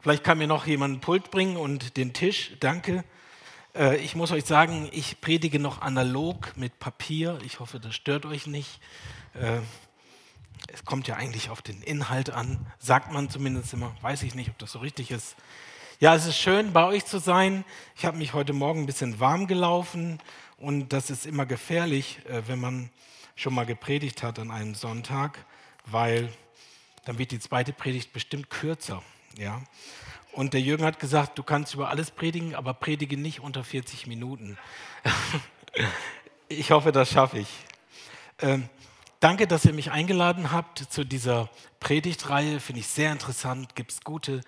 Vielleicht kann mir noch jemand ein Pult bringen und den Tisch, danke. Ich muss euch sagen, ich predige noch analog mit Papier. Ich hoffe, das stört euch nicht. Es kommt ja eigentlich auf den Inhalt an, sagt man zumindest immer. Weiß ich nicht, ob das so richtig ist. Ja, es ist schön, bei euch zu sein. Ich habe mich heute Morgen ein bisschen warm gelaufen und das ist immer gefährlich, wenn man schon mal gepredigt hat an einem Sonntag, weil dann wird die zweite Predigt bestimmt kürzer. Ja? Und der Jürgen hat gesagt, du kannst über alles predigen, aber predige nicht unter 40 Minuten. Ich hoffe, das schaffe ich. Danke, dass ihr mich eingeladen habt zu dieser Predigtreihe. Finde ich sehr interessant. Gibt es gute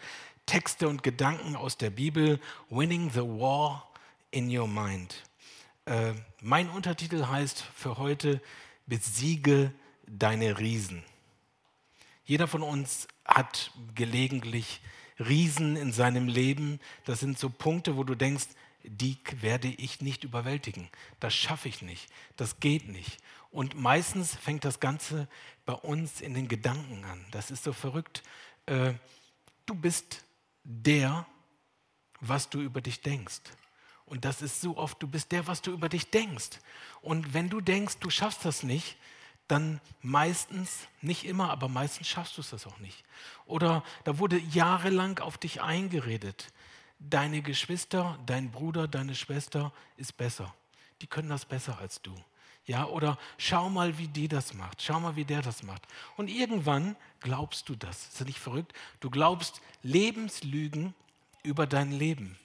Texte und Gedanken aus der Bibel. Winning the War in Your Mind. Mein Untertitel heißt für heute: Besiege deine Riesen. Jeder von uns hat gelegentlich Riesen in seinem Leben. Das sind so Punkte, wo du denkst, die werde ich nicht überwältigen. Das schaffe ich nicht. Das geht nicht. Und meistens fängt das Ganze bei uns in den Gedanken an. Das ist so verrückt. Du bist der, was du über dich denkst. Und das ist so oft, du bist der, was du über dich denkst. Und wenn du denkst, du schaffst das nicht, dann meistens, nicht immer, aber meistens schaffst du es das auch nicht. Oder da wurde jahrelang auf dich eingeredet. Deine Geschwister, dein Bruder, deine Schwester ist besser. Die können das besser als du. Ja, oder schau mal, wie die das macht. Schau mal, wie der das macht. Und irgendwann glaubst du das. Ist das nicht verrückt? Du glaubst Lebenslügen über dein Leben.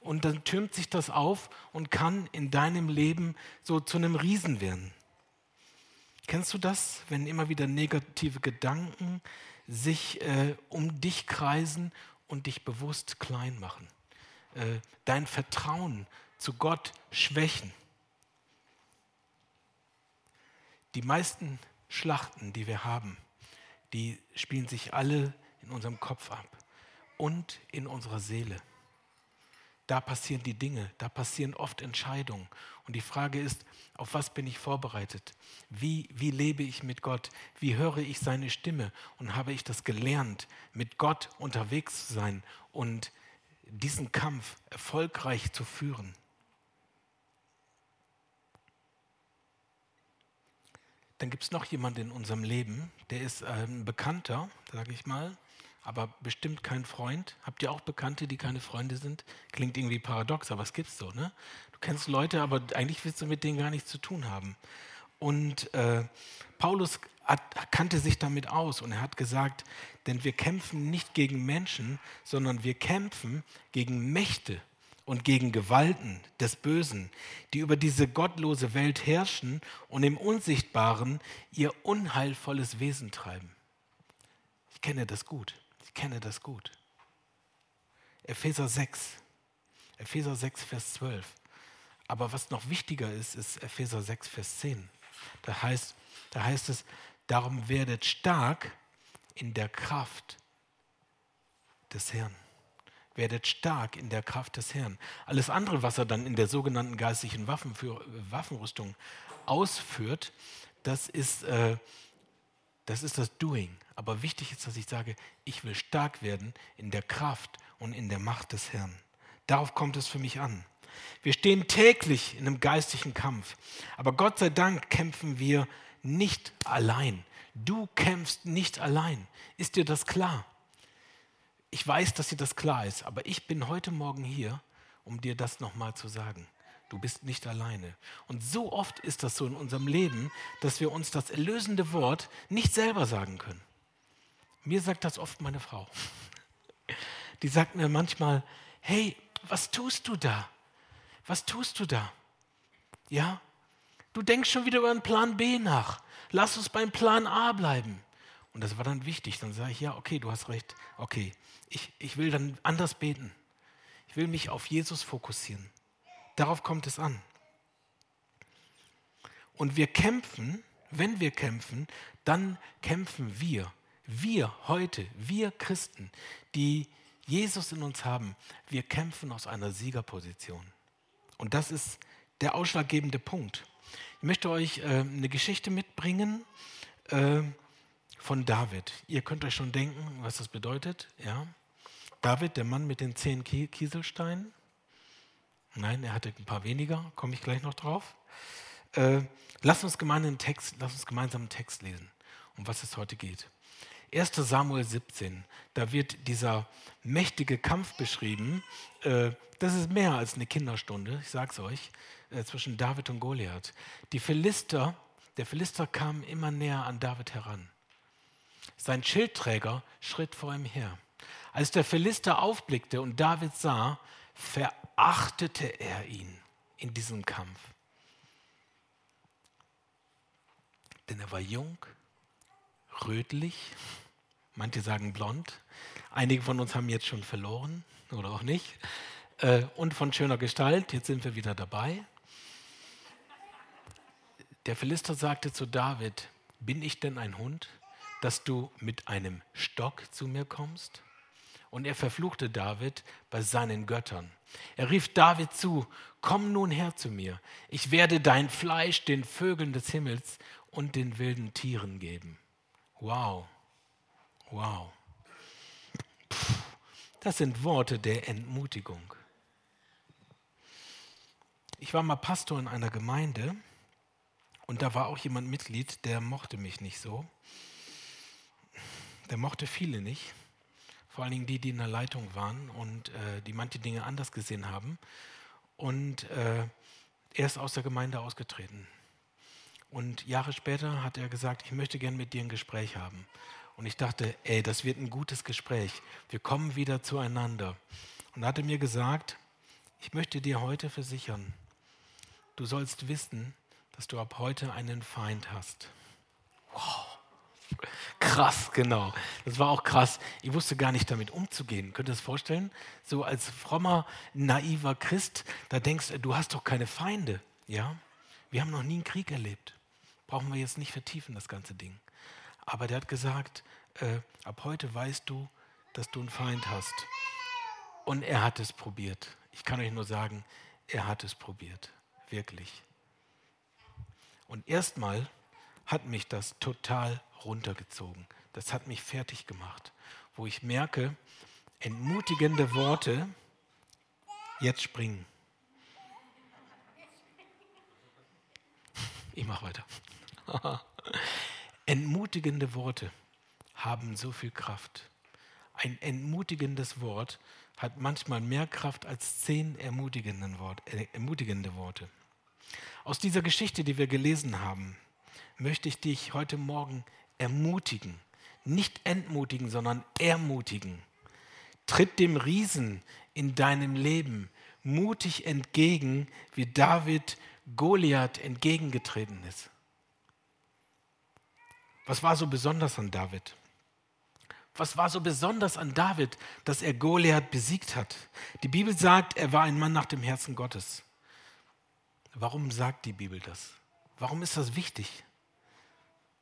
Und dann türmt sich das auf und kann in deinem Leben so zu einem Riesen werden. Kennst du das, wenn immer wieder negative Gedanken sich um dich kreisen und dich bewusst klein machen? Dein Vertrauen zu Gott schwächen? Die meisten Schlachten, die wir haben, die spielen sich alle in unserem Kopf ab und in unserer Seele. Da passieren die Dinge, da passieren oft Entscheidungen. Und die Frage ist, auf was bin ich vorbereitet? Wie lebe ich mit Gott? Wie höre ich seine Stimme? Und habe ich das gelernt, mit Gott unterwegs zu sein und diesen Kampf erfolgreich zu führen? Dann gibt es noch jemanden in unserem Leben, der ist ein Bekannter, sage ich mal, aber bestimmt kein Freund. Habt ihr auch Bekannte, die keine Freunde sind? Klingt irgendwie paradox, aber es gibt's so, ne? Du kennst Leute, aber eigentlich willst du mit denen gar nichts zu tun haben. Und Paulus kannte sich damit aus und er hat gesagt, denn wir kämpfen nicht gegen Menschen, sondern wir kämpfen gegen Mächte und gegen Gewalten des Bösen, die über diese gottlose Welt herrschen und im Unsichtbaren ihr unheilvolles Wesen treiben. Ich kenne das gut. Ich kenne das gut. Epheser 6, Vers 12. Aber was noch wichtiger ist, ist Epheser 6, Vers 10. Da heißt es, darum werdet stark in der Kraft des Herrn. Werdet stark in der Kraft des Herrn. Alles andere, was er dann in der sogenannten geistlichen Waffenrüstung ausführt, das ist das Doing. Aber wichtig ist, dass ich sage, ich will stark werden in der Kraft und in der Macht des Herrn. Darauf kommt es für mich an. Wir stehen täglich in einem geistigen Kampf. Aber Gott sei Dank kämpfen wir nicht allein. Du kämpfst nicht allein. Ist dir das klar? Ich weiß, dass dir das klar ist, aber ich bin heute Morgen hier, um dir das nochmal zu sagen. Du bist nicht alleine. Und so oft ist das so in unserem Leben, dass wir uns das erlösende Wort nicht selber sagen können. Mir sagt das oft meine Frau. Die sagt mir manchmal, hey, was tust du da? Was tust du da? Ja, du denkst schon wieder über einen Plan B nach. Lass uns beim Plan A bleiben. Und das war dann wichtig. Dann sage ich, ja, okay, du hast recht. Okay, ich will dann anders beten. Ich will mich auf Jesus fokussieren. Darauf kommt es an. Und wir kämpfen, wenn wir kämpfen, dann kämpfen wir. Wir heute, wir Christen, die Jesus in uns haben, wir kämpfen aus einer Siegerposition. Und das ist der ausschlaggebende Punkt. Ich möchte euch eine Geschichte mitbringen, von David. Ihr könnt euch schon denken, was das bedeutet. Ja? David, der Mann mit den 10 Kieselsteinen? Nein, er hatte ein paar weniger, komme ich gleich noch drauf. Lass uns gemeinsam einen Text lesen, um was es heute geht. 1. Samuel 17, da wird dieser mächtige Kampf beschrieben. Das ist mehr als eine Kinderstunde, ich sag's euch, zwischen David und Goliath. Der Philister kam immer näher an David heran. Sein Schildträger schritt vor ihm her. Als der Philister aufblickte und David sah, verachtete er ihn in diesem Kampf. Denn er war jung, rötlich, manche sagen blond, einige von uns haben jetzt schon verloren oder auch nicht, und von schöner Gestalt, jetzt sind wir wieder dabei. Der Philister sagte zu David: Bin ich denn ein Hund, dass du mit einem Stock zu mir kommst? Und er verfluchte David bei seinen Göttern. Er rief David zu: Komm nun her zu mir, ich werde dein Fleisch den Vögeln des Himmels und den wilden Tieren geben. Wow. Das sind Worte der Entmutigung. Ich war mal Pastor in einer Gemeinde und da war auch jemand Mitglied, der mochte mich nicht so. Der mochte viele nicht. Vor allen Dingen die in der Leitung waren und die manche Dinge anders gesehen haben. Und er ist aus der Gemeinde ausgetreten. Und Jahre später hat er gesagt: Ich möchte gern mit dir ein Gespräch haben. Und ich dachte, das wird ein gutes Gespräch. Wir kommen wieder zueinander. Und er hatte mir gesagt: Ich möchte dir heute versichern, du sollst wissen, dass du ab heute einen Feind hast. Wow. Krass, genau. Das war auch krass. Ich wusste gar nicht, damit umzugehen. Könnt ihr das vorstellen? So als frommer, naiver Christ, da denkst du, du hast doch keine Feinde. Ja? Wir haben noch nie einen Krieg erlebt. Brauchen wir jetzt nicht vertiefen, das ganze Ding. Aber der hat gesagt, ab heute weißt du, dass du einen Feind hast. Und er hat es probiert. Ich kann euch nur sagen, er hat es probiert. Wirklich. Und erstmal hat mich das total runtergezogen. Das hat mich fertig gemacht, wo ich merke, entmutigende Worte jetzt springen. Ich mache weiter. Entmutigende Worte haben so viel Kraft. Ein entmutigendes Wort hat manchmal mehr Kraft als 10 ermutigende Worte. Aus dieser Geschichte, die wir gelesen haben, möchte ich dich heute Morgen ermutigen, nicht entmutigen, sondern ermutigen. Tritt dem Riesen in deinem Leben mutig entgegen, wie David Goliath entgegengetreten ist. Was war so besonders an David? Was war so besonders an David, dass er Goliath besiegt hat? Die Bibel sagt, er war ein Mann nach dem Herzen Gottes. Warum sagt die Bibel das? Warum ist das wichtig?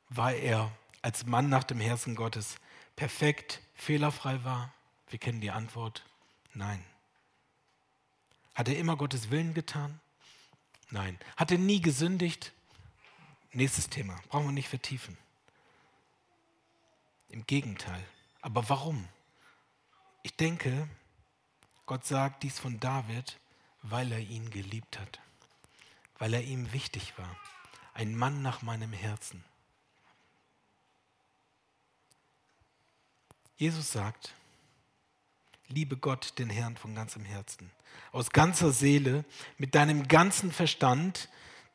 Weil er als Mann nach dem Herzen Gottes perfekt, fehlerfrei war? Wir kennen die Antwort: Nein. Hat er immer Gottes Willen getan? Nein. Hat er nie gesündigt? Nächstes Thema, brauchen wir nicht vertiefen. Im Gegenteil. Aber warum? Ich denke, Gott sagt dies von David, weil er ihn geliebt hat, weil er ihm wichtig war. Ein Mann nach meinem Herzen. Jesus sagt: Liebe Gott, den Herrn, von ganzem Herzen, aus ganzer Seele, mit deinem ganzen Verstand.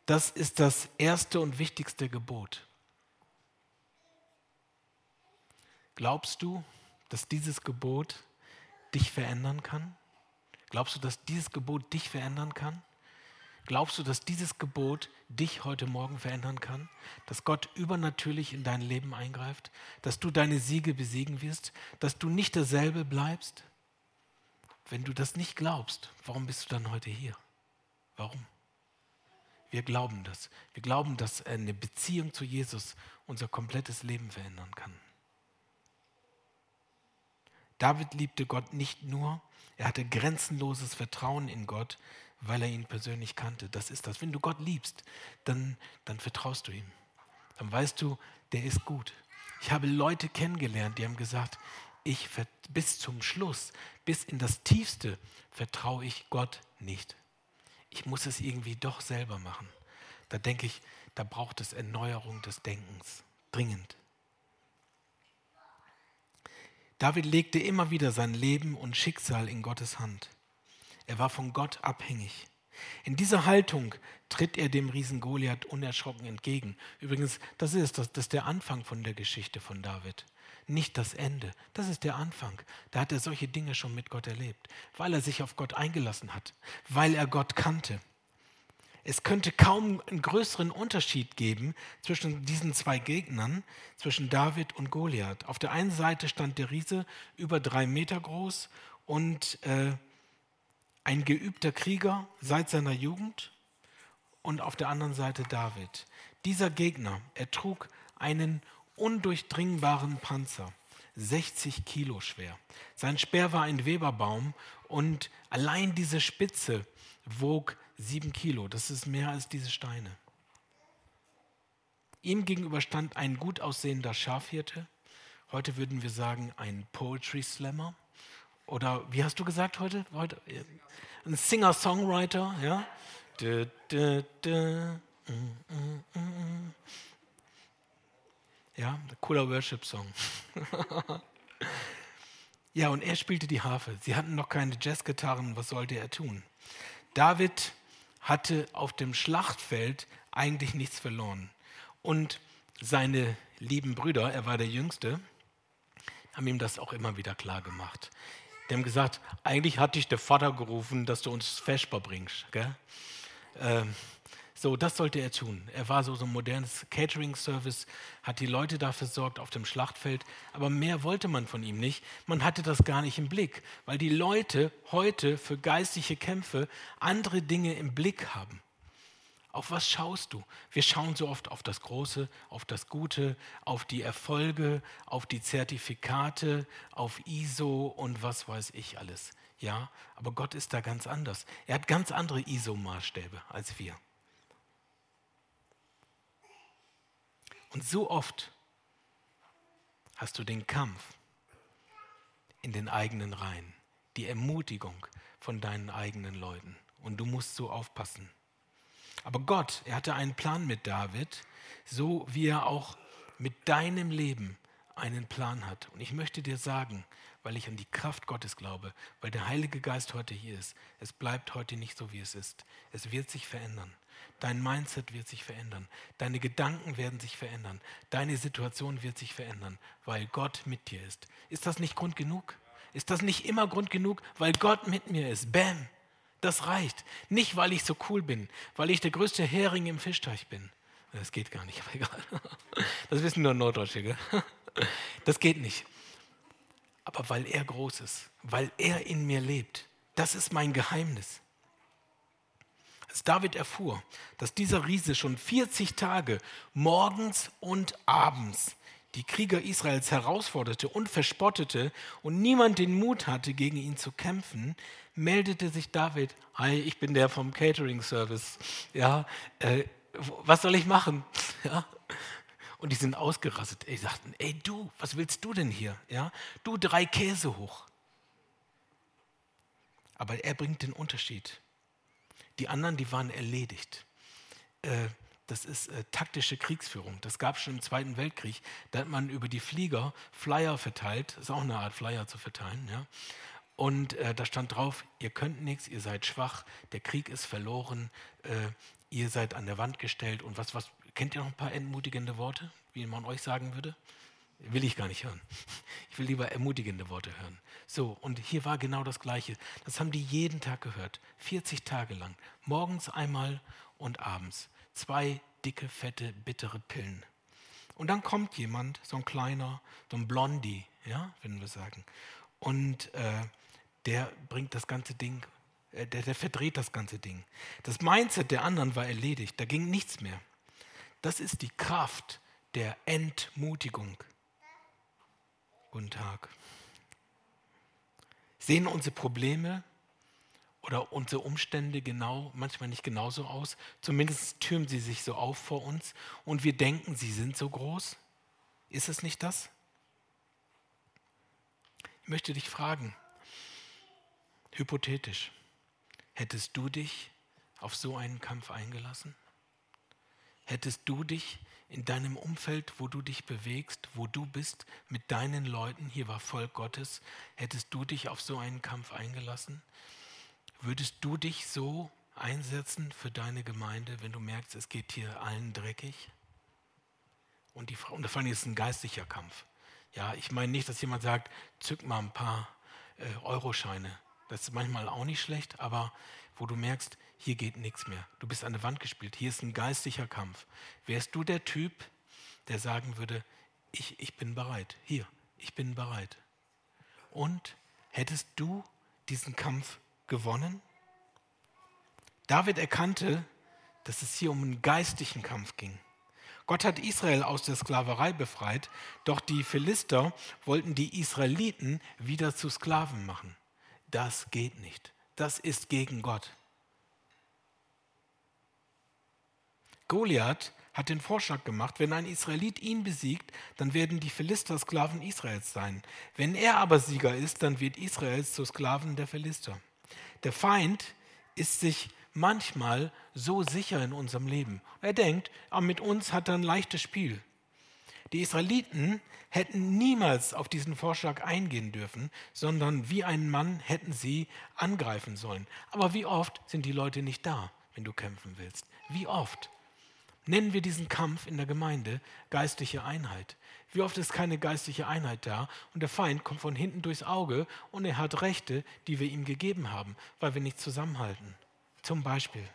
Das ist das erste und wichtigste Gebot. Glaubst du, dass dieses Gebot dich verändern kann? Glaubst du, dass dieses Gebot dich verändern kann? Glaubst du, dass dieses Gebot dich heute Morgen verändern kann? Dass Gott übernatürlich in dein Leben eingreift? Dass du deine Siege besiegen wirst? Dass du nicht derselbe bleibst? Wenn du das nicht glaubst, warum bist du dann heute hier? Warum? Wir glauben das. Wir glauben, dass eine Beziehung zu Jesus unser komplettes Leben verändern kann. David liebte Gott nicht nur, er hatte grenzenloses Vertrauen in Gott, weil er ihn persönlich kannte. Das ist das. Wenn du Gott liebst, dann vertraust du ihm. Dann weißt du, der ist gut. Ich habe Leute kennengelernt, die haben gesagt: ich bis zum Schluss, bis in das Tiefste vertraue ich Gott nicht. Ich muss es irgendwie doch selber machen. Da denke ich, da braucht es Erneuerung des Denkens, dringend. David legte immer wieder sein Leben und Schicksal in Gottes Hand. Er war von Gott abhängig. In dieser Haltung tritt er dem Riesen Goliath unerschrocken entgegen. Übrigens, das ist der Anfang von der Geschichte von David. Nicht das Ende, das ist der Anfang. Da hat er solche Dinge schon mit Gott erlebt, weil er sich auf Gott eingelassen hat, weil er Gott kannte. Es könnte kaum einen größeren Unterschied geben zwischen diesen zwei Gegnern, zwischen David und Goliath. Auf der einen Seite stand der Riese über 3 Meter groß und ein geübter Krieger seit seiner Jugend, und auf der anderen Seite David. Dieser Gegner, er trug einen undurchdringbaren Panzer, 60 Kilo schwer. Sein Speer war ein Weberbaum und allein diese Spitze wog 7 Kilo. Das ist mehr als diese Steine. Ihm gegenüber stand ein gut aussehender Schafhirte. Heute würden wir sagen, ein Poetry Slammer. Oder wie hast du gesagt heute? Ein Singer-Songwriter, ja? Ja, ein cooler Worship-Song. Ja, und er spielte die Harfe. Sie hatten noch keine Jazzgitarren, was sollte er tun? David hatte auf dem Schlachtfeld eigentlich nichts verloren. Und seine lieben Brüder, er war der Jüngste, haben ihm das auch immer wieder klar gemacht. Die haben gesagt, eigentlich hat dich der Vater gerufen, dass du uns Vesper bringst. Gell? So, das sollte er tun. Er war so ein modernes Catering-Service, hat die Leute da versorgt auf dem Schlachtfeld, aber mehr wollte man von ihm nicht. Man hatte das gar nicht im Blick, weil die Leute heute für geistliche Kämpfe andere Dinge im Blick haben. Auf was schaust du? Wir schauen so oft auf das Große, auf das Gute, auf die Erfolge, auf die Zertifikate, auf ISO und was weiß ich alles. Ja, aber Gott ist da ganz anders. Er hat ganz andere ISO-Maßstäbe als wir. Und so oft hast du den Kampf in den eigenen Reihen, die Ermutigung von deinen eigenen Leuten. Und du musst so aufpassen. Aber Gott, er hatte einen Plan mit David, so wie er auch mit deinem Leben einen Plan hat. Und ich möchte dir sagen, weil ich an die Kraft Gottes glaube, weil der Heilige Geist heute hier ist, es bleibt heute nicht so, wie es ist. Es wird sich verändern. Dein Mindset wird sich verändern. Deine Gedanken werden sich verändern. Deine Situation wird sich verändern, weil Gott mit dir ist. Ist das nicht Grund genug? Ist das nicht immer Grund genug, weil Gott mit mir ist? Bam! Das reicht. Nicht, weil ich so cool bin, weil ich der größte Hering im Fischteich bin. Das geht gar nicht, aber egal. Das wissen nur Norddeutsche, gell? Das geht nicht. Aber weil er groß ist, weil er in mir lebt, das ist mein Geheimnis. Als David erfuhr, dass dieser Riese schon 40 Tage morgens und abends die Krieger Israels herausforderte und verspottete und niemand den Mut hatte, gegen ihn zu kämpfen, meldete sich David: Hi, ich bin der vom Catering-Service. Ja, was soll ich machen? Ja. Und die sind ausgerastet. Die sagten: Ey du, was willst du denn hier? Ja, du 3 Käse hoch. Aber er bringt den Unterschied. Die anderen, die waren erledigt. Das ist taktische Kriegsführung. Das gab es schon im Zweiten Weltkrieg. Da hat man über die Flieger Flyer verteilt. Das ist auch eine Art, Flyer zu verteilen. Ja? Und da stand drauf, ihr könnt nichts, ihr seid schwach, der Krieg ist verloren, ihr seid an der Wand gestellt. Und was, kennt ihr noch ein paar entmutigende Worte, wie man euch sagen würde? Will ich gar nicht hören. Ich will lieber ermutigende Worte hören. So, und hier war genau das Gleiche. Das haben die jeden Tag gehört, 40 Tage lang. Morgens einmal und abends. 2 dicke, fette, bittere Pillen. Und dann kommt jemand, so ein kleiner, so ein Blondie, ja, würden wir sagen. Und der bringt das ganze Ding, der verdreht das ganze Ding. Das Mindset der anderen war erledigt, da ging nichts mehr. Das ist die Kraft der Entmutigung. Guten Tag. Sehen unsere Probleme oder unsere Umstände manchmal nicht genauso aus? Zumindest türmen sie sich so auf vor uns und wir denken, sie sind so groß. Ist es nicht das? möchte dich fragen, hypothetisch, hättest du dich auf so einen Kampf eingelassen? Hättest du dich in deinem Umfeld, wo du dich bewegst, wo du bist, mit deinen Leuten, hier war Volk Gottes, hättest du dich auf so einen Kampf eingelassen? Würdest du dich so einsetzen für deine Gemeinde, wenn du merkst, es geht hier allen dreckig? Und da fand ich, es ist ein geistlicher Kampf. Ja, ich meine nicht, dass jemand sagt, zück mal ein paar Euroscheine. Das ist manchmal auch nicht schlecht, aber wo du merkst, hier geht nichts mehr. Du bist an der Wand gespielt. Hier ist ein geistlicher Kampf. Wärst du der Typ, der sagen würde, ich bin bereit. Hier, ich bin bereit. Und hättest du diesen Kampf gewonnen? David erkannte, dass es hier um einen geistlichen Kampf ging. Gott hat Israel aus der Sklaverei befreit, doch die Philister wollten die Israeliten wieder zu Sklaven machen. Das geht nicht. Das ist gegen Gott. Goliath hat den Vorschlag gemacht, wenn ein Israelit ihn besiegt, dann werden die Philister Sklaven Israels sein. Wenn er aber Sieger ist, dann wird Israel zu Sklaven der Philister. Der Feind ist sich manchmal so sicher in unserem Leben. Er denkt, mit uns hat er ein leichtes Spiel. Die Israeliten hätten niemals auf diesen Vorschlag eingehen dürfen, sondern wie ein Mann hätten sie angreifen sollen. Aber wie oft sind die Leute nicht da, wenn du kämpfen willst? Wie oft? Nennen wir diesen Kampf in der Gemeinde geistliche Einheit. Wie oft ist keine geistliche Einheit da und der Feind kommt von hinten durchs Auge und er hat Rechte, die wir ihm gegeben haben, weil wir nicht zusammenhalten. Zum Beispiel.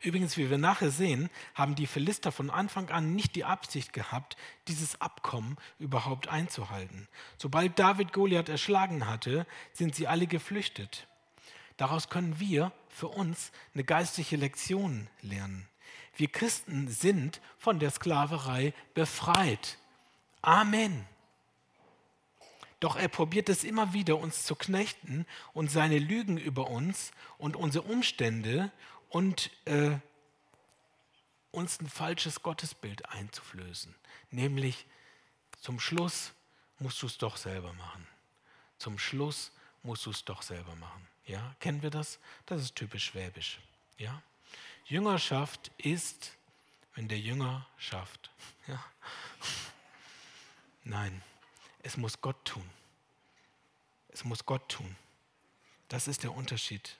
Übrigens, wie wir nachher sehen, haben die Philister von Anfang an nicht die Absicht gehabt, dieses Abkommen überhaupt einzuhalten. Sobald David Goliath erschlagen hatte, sind sie alle geflüchtet. Daraus können wir für uns eine geistliche Lektion lernen. Wir Christen sind von der Sklaverei befreit. Amen. Doch er probiert es immer wieder, uns zu knechten und seine Lügen über uns und unsere Umstände und uns ein falsches Gottesbild einzuflößen. Nämlich, zum Schluss musst du es doch selber machen. Zum Schluss musst du es doch selber machen. Ja? Kennen wir das? Das ist typisch schwäbisch. Ja? Jüngerschaft ist, wenn der Jünger schafft. Ja? Nein, es muss Gott tun. Es muss Gott tun. Das ist der Unterschied.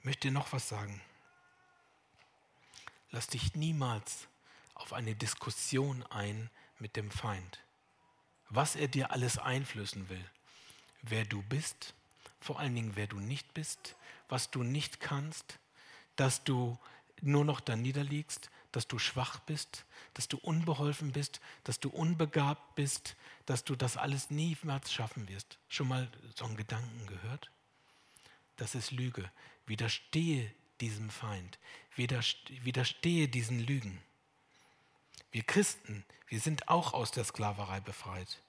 Ich möchte dir noch was sagen. Lass dich niemals auf eine Diskussion ein mit dem Feind. Was er dir alles einflößen will. Wer du bist, vor allen Dingen wer du nicht bist, was du nicht kannst, dass du nur noch da niederliegst, dass du schwach bist, dass du unbeholfen bist, dass du unbegabt bist, dass du das alles niemals schaffen wirst. Schon mal so einen Gedanken gehört? Das ist Lüge. Widerstehe diesem Feind. Widerstehe diesen Lügen. Wir Christen, wir sind auch aus der Sklaverei befreit.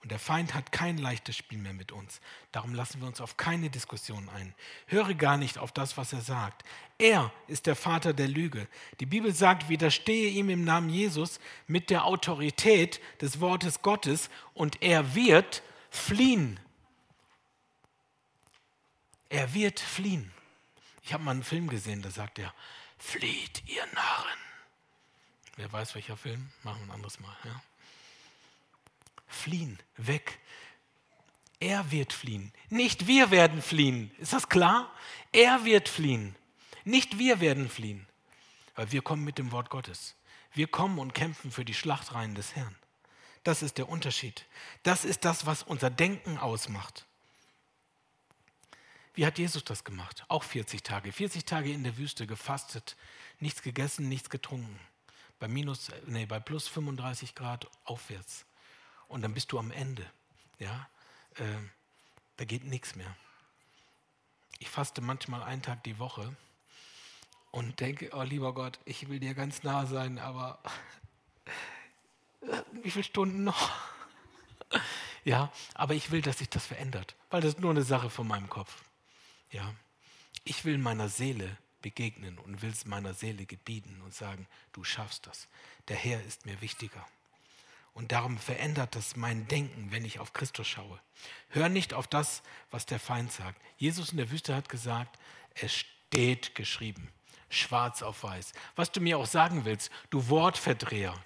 Und der Feind hat kein leichtes Spiel mehr mit uns. Darum lassen wir uns auf keine Diskussion ein. Höre gar nicht auf das, was er sagt. Er ist der Vater der Lüge. Die Bibel sagt, widerstehe ihm im Namen Jesus mit der Autorität des Wortes Gottes und er wird fliehen. Er wird fliehen. Ich habe mal einen Film gesehen, da sagt er, flieht ihr Narren. Wer weiß, welcher Film? Machen wir ein anderes Mal. Ja? Fliehen, weg. Er wird fliehen. Nicht wir werden fliehen. Ist das klar? Er wird fliehen. Nicht wir werden fliehen. Weil wir kommen mit dem Wort Gottes. Wir kommen und kämpfen für die Schlachtreihen des Herrn. Das ist der Unterschied. Das ist das, was unser Denken ausmacht. Wie hat Jesus das gemacht? Auch 40 Tage. 40 Tage in der Wüste gefastet, nichts gegessen, nichts getrunken. Bei plus 35 Grad aufwärts. Und dann bist du am Ende. Ja? Da geht nichts mehr. Ich faste manchmal einen Tag die Woche und denke, oh lieber Gott, ich will dir ganz nah sein, aber wie viele Stunden noch? Ja, aber ich will, dass sich das verändert, weil das ist nur eine Sache von meinem Kopf. Ja, ich will meiner Seele begegnen und will es meiner Seele gebieten und sagen, du schaffst das. Der Herr ist mir wichtiger. Und darum verändert das mein Denken, wenn ich auf Christus schaue. Hör nicht auf das, was der Feind sagt. Jesus in der Wüste hat gesagt, es steht geschrieben, schwarz auf weiß. Was du mir auch sagen willst, du Wortverdreher.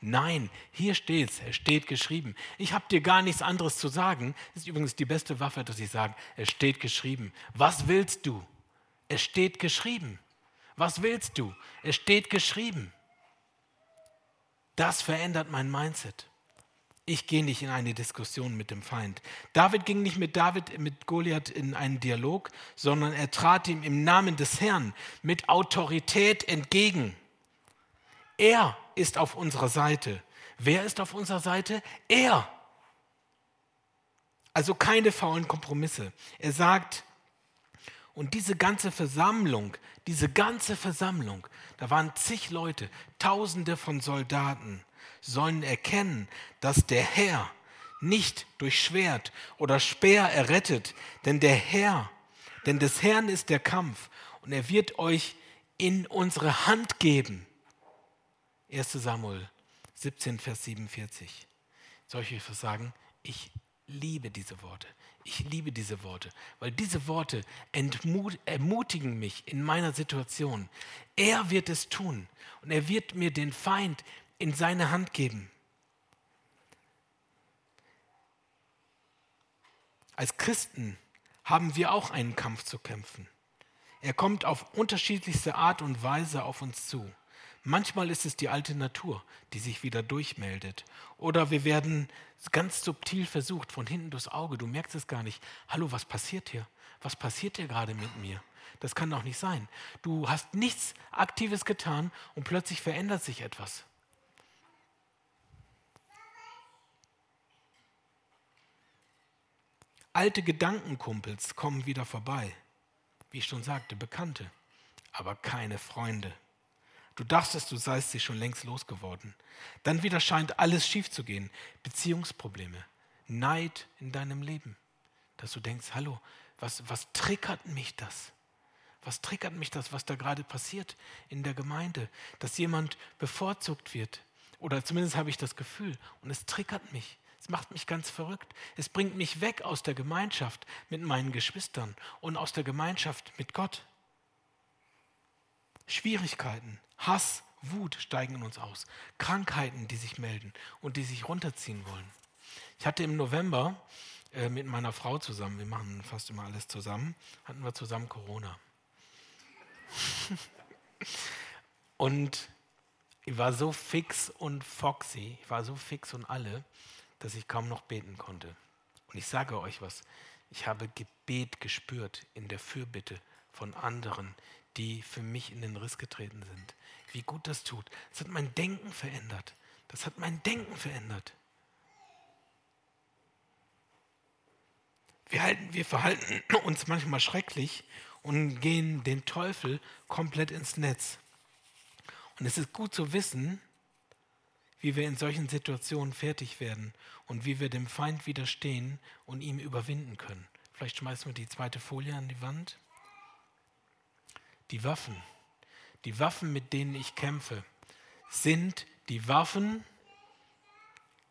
Nein, hier steht's, es steht geschrieben. Ich habe dir gar nichts anderes zu sagen. Das ist übrigens die beste Waffe, dass ich sage, es steht geschrieben. Was willst du? Es steht geschrieben. Was willst du? Es steht geschrieben. Das verändert mein Mindset. Ich gehe nicht in eine Diskussion mit dem Feind. David ging nicht mit Goliath in einen Dialog, sondern er trat ihm im Namen des Herrn mit Autorität entgegen. Er ist auf unserer Seite. Wer ist auf unserer Seite? Er. Also keine faulen Kompromisse. Er sagt, und diese ganze Versammlung, da waren zig Leute, Tausende von Soldaten, sollen erkennen, dass der Herr nicht durch Schwert oder Speer errettet, denn des Herrn ist der Kampf und er wird euch in unsere Hand geben. 1. Samuel 17, Vers 47. Soll ich euch was sagen? Ich liebe diese Worte. Ich liebe diese Worte, weil diese Worte ermutigen mich in meiner Situation. Er wird es tun und er wird mir den Feind in seine Hand geben. Als Christen haben wir auch einen Kampf zu kämpfen. Er kommt auf unterschiedlichste Art und Weise auf uns zu. Manchmal ist es die alte Natur, die sich wieder durchmeldet. Oder wir werden ganz subtil versucht, von hinten durchs Auge, du merkst es gar nicht. Hallo, was passiert hier? Was passiert hier gerade mit mir? Das kann doch nicht sein. Du hast nichts Aktives getan und plötzlich verändert sich etwas. Alte Gedankenkumpels kommen wieder vorbei. Wie ich schon sagte, Bekannte, aber keine Freunde. Du dachtest, du seist sie schon längst losgeworden. Dann wieder scheint alles schief zu gehen. Beziehungsprobleme, Neid in deinem Leben. Dass du denkst, hallo, was triggert mich das? Was triggert mich das, was da gerade passiert in der Gemeinde? Dass jemand bevorzugt wird. Oder zumindest habe ich das Gefühl. Und es triggert mich. Es macht mich ganz verrückt. Es bringt mich weg aus der Gemeinschaft mit meinen Geschwistern und aus der Gemeinschaft mit Gott. Schwierigkeiten, Hass, Wut steigen in uns aus. Krankheiten, die sich melden und die sich runterziehen wollen. Ich hatte im November mit meiner Frau zusammen, wir machen fast immer alles zusammen, hatten wir zusammen Corona. Und ich war so fix und foxy, ich war so fix und alle, dass ich kaum noch beten konnte. Und ich sage euch was, ich habe Gebet gespürt in der Fürbitte von anderen, die für mich in den Riss getreten sind. Wie gut das tut. Das hat mein Denken verändert. Wir verhalten uns manchmal schrecklich und gehen den Teufel komplett ins Netz. Und es ist gut zu wissen, wie wir in solchen Situationen fertig werden und wie wir dem Feind widerstehen und ihn überwinden können. Vielleicht schmeißen wir die zweite Folie an die Wand. Die Waffen, mit denen ich kämpfe, sind die Waffen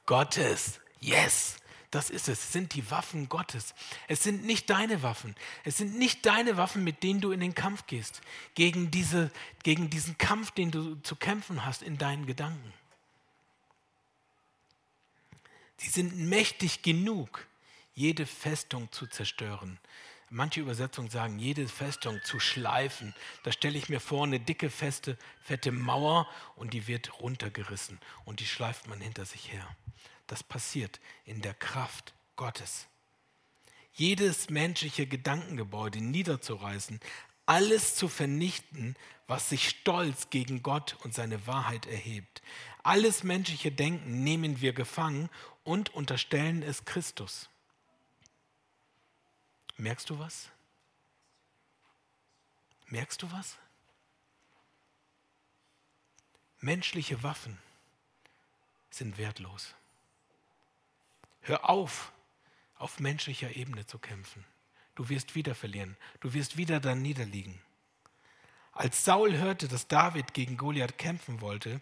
Gottes. Yes, das ist es, sind die Waffen Gottes. Es sind nicht deine Waffen. Es sind nicht deine Waffen, mit denen du in den Kampf gehst. Gegen diesen Kampf, den du zu kämpfen hast in deinen Gedanken. Sie sind mächtig genug, jede Festung zu zerstören. Manche Übersetzungen sagen, jede Festung zu schleifen. Da stelle ich mir vor, eine dicke, fette Mauer und die wird runtergerissen und die schleift man hinter sich her. Das passiert in der Kraft Gottes. Jedes menschliche Gedankengebäude niederzureißen, alles zu vernichten, was sich stolz gegen Gott und seine Wahrheit erhebt. Alles menschliche Denken nehmen wir gefangen und unterstellen es Christus. Merkst du was? Menschliche Waffen sind wertlos. Hör auf menschlicher Ebene zu kämpfen. Du wirst wieder verlieren. Du wirst wieder dann niederliegen. Als Saul hörte, dass David gegen Goliath kämpfen wollte,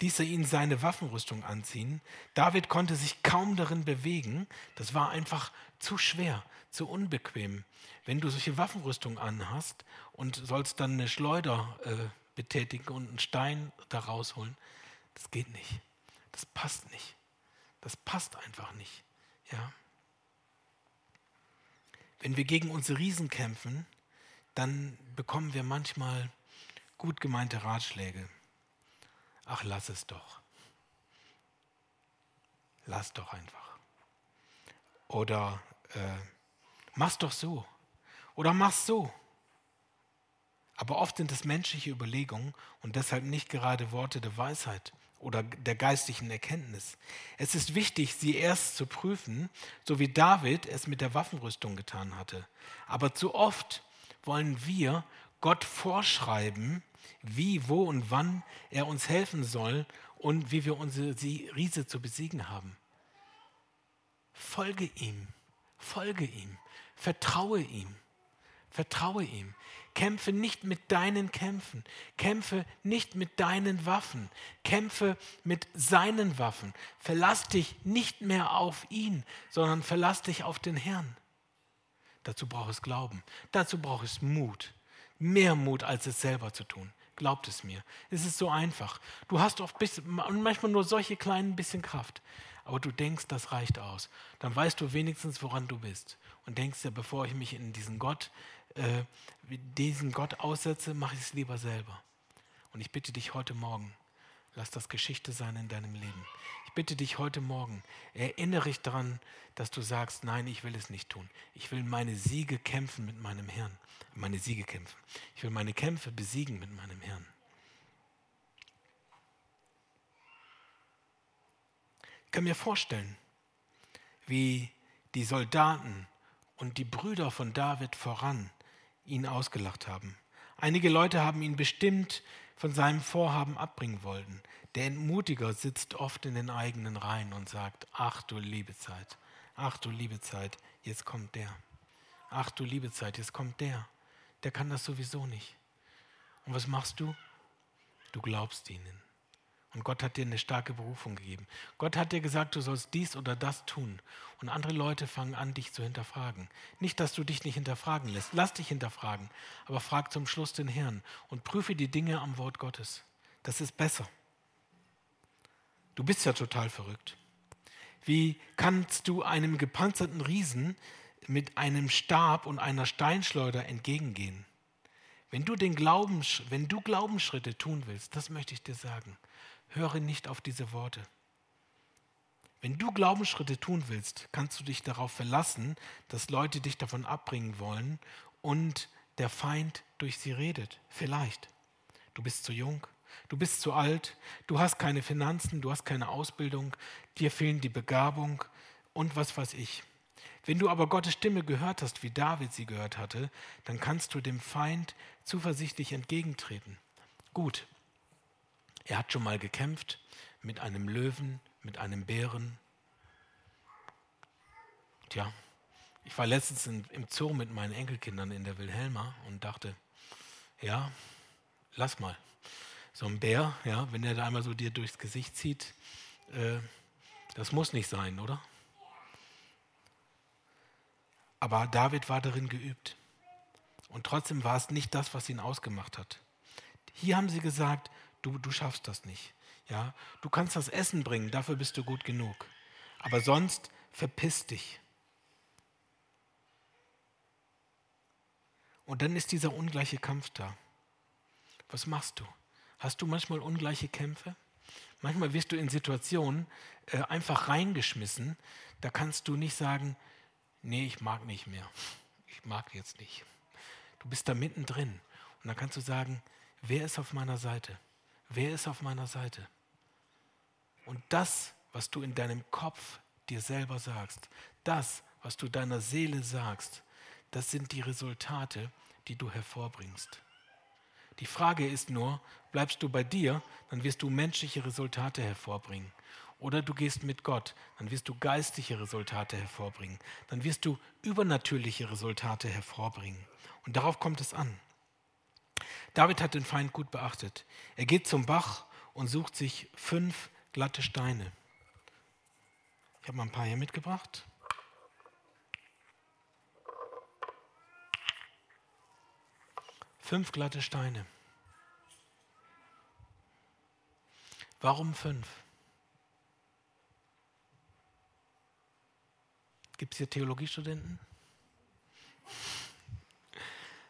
ließ er ihn seine Waffenrüstung anziehen. David konnte sich kaum darin bewegen. Das war einfach zu schwer, zu unbequem. Wenn du solche Waffenrüstung anhast und sollst dann eine Schleuder betätigen und einen Stein da rausholen, das geht nicht. Das passt nicht. Das passt einfach nicht. Ja? Wenn wir gegen unsere Riesen kämpfen, dann bekommen wir manchmal gut gemeinte Ratschläge. Ach, lass es doch. Lass doch einfach. Oder mach's doch so. Oder mach's so. Aber oft sind es menschliche Überlegungen und deshalb nicht gerade Worte der Weisheit oder der geistigen Erkenntnis. Es ist wichtig, sie erst zu prüfen, so wie David es mit der Waffenrüstung getan hatte. Aber zu oft wollen wir Gott vorschreiben, wie, wo und wann er uns helfen soll und wie wir unsere Riese zu besiegen haben. Folge ihm, vertraue ihm, vertraue ihm. Kämpfe nicht mit deinen Kämpfen, kämpfe nicht mit deinen Waffen, kämpfe mit seinen Waffen. Verlass dich nicht mehr auf ihn, sondern verlass dich auf den Herrn. Dazu braucht es Glauben, dazu braucht es Mut. Mehr Mut, als es selber zu tun. Glaubt es mir. Es ist so einfach. Du hast oft manchmal nur solche kleinen bisschen Kraft. Aber du denkst, das reicht aus. Dann weißt du wenigstens, woran du bist. Und denkst dir, bevor ich mich in diesen Gott aussetze, mache ich es lieber selber. Und ich bitte dich heute Morgen, lass das Geschichte sein in deinem Leben. Ich bitte dich heute Morgen, erinnere dich daran, dass du sagst, nein, ich will es nicht tun. Ich will meine Siege kämpfen mit meinem Herrn. Meine Siege kämpfen. Ich will meine Kämpfe besiegen mit meinem Herrn. Ich kann mir vorstellen, wie die Soldaten und die Brüder von David voran ihn ausgelacht haben. Einige Leute haben ihn bestimmt von seinem Vorhaben abbringen wollten. Der Entmutiger sitzt oft in den eigenen Reihen und sagt, ach du liebe Zeit, jetzt kommt der. Ach du liebe Zeit, jetzt kommt der. Der kann das sowieso nicht. Und was machst du? Du glaubst ihnen. Und Gott hat dir eine starke Berufung gegeben. Gott hat dir gesagt, du sollst dies oder das tun. Und andere Leute fangen an, dich zu hinterfragen. Nicht, dass du dich nicht hinterfragen lässt. Lass dich hinterfragen. Aber frag zum Schluss den Herrn und prüfe die Dinge am Wort Gottes. Das ist besser. Du bist ja total verrückt. Wie kannst du einem gepanzerten Riesen mit einem Stab und einer Steinschleuder entgegengehen? Wenn du Glaubensschritte tun willst, das möchte ich dir sagen, höre nicht auf diese Worte. Wenn du Glaubensschritte tun willst, kannst du dich darauf verlassen, dass Leute dich davon abbringen wollen und der Feind durch sie redet. Vielleicht. Du bist zu jung, du bist zu alt, du hast keine Finanzen, du hast keine Ausbildung, dir fehlen die Begabung und was weiß ich. Wenn du aber Gottes Stimme gehört hast, wie David sie gehört hatte, dann kannst du dem Feind zuversichtlich entgegentreten. Gut. Er hat schon mal gekämpft mit einem Löwen, mit einem Bären. Tja, ich war letztens im Zoo mit meinen Enkelkindern in der Wilhelma und dachte, ja, lass mal. So ein Bär, ja, wenn der da einmal so dir durchs Gesicht zieht, das muss nicht sein, oder? Aber David war darin geübt. Und trotzdem war es nicht das, was ihn ausgemacht hat. Hier haben sie gesagt, Du schaffst das nicht. Ja? Du kannst das Essen bringen, dafür bist du gut genug. Aber sonst verpiss dich. Und dann ist dieser ungleiche Kampf da. Was machst du? Hast du manchmal ungleiche Kämpfe? Manchmal wirst du in Situationen einfach reingeschmissen, da kannst du nicht sagen, nee, ich mag nicht mehr. Ich mag jetzt nicht. Du bist da mittendrin. Und dann kannst du sagen, wer ist auf meiner Seite? Wer ist auf meiner Seite? Und das, was du in deinem Kopf dir selber sagst, das, was du deiner Seele sagst, das sind die Resultate, die du hervorbringst. Die Frage ist nur, bleibst du bei dir, dann wirst du menschliche Resultate hervorbringen. Oder du gehst mit Gott, dann wirst du geistliche Resultate hervorbringen. Dann wirst du übernatürliche Resultate hervorbringen. Und darauf kommt es an. David hat den Feind gut beachtet. Er geht zum Bach und sucht sich 5 glatte Steine. Ich habe mal ein paar hier mitgebracht. Fünf glatte Steine. Warum 5? Gibt es hier Theologiestudenten?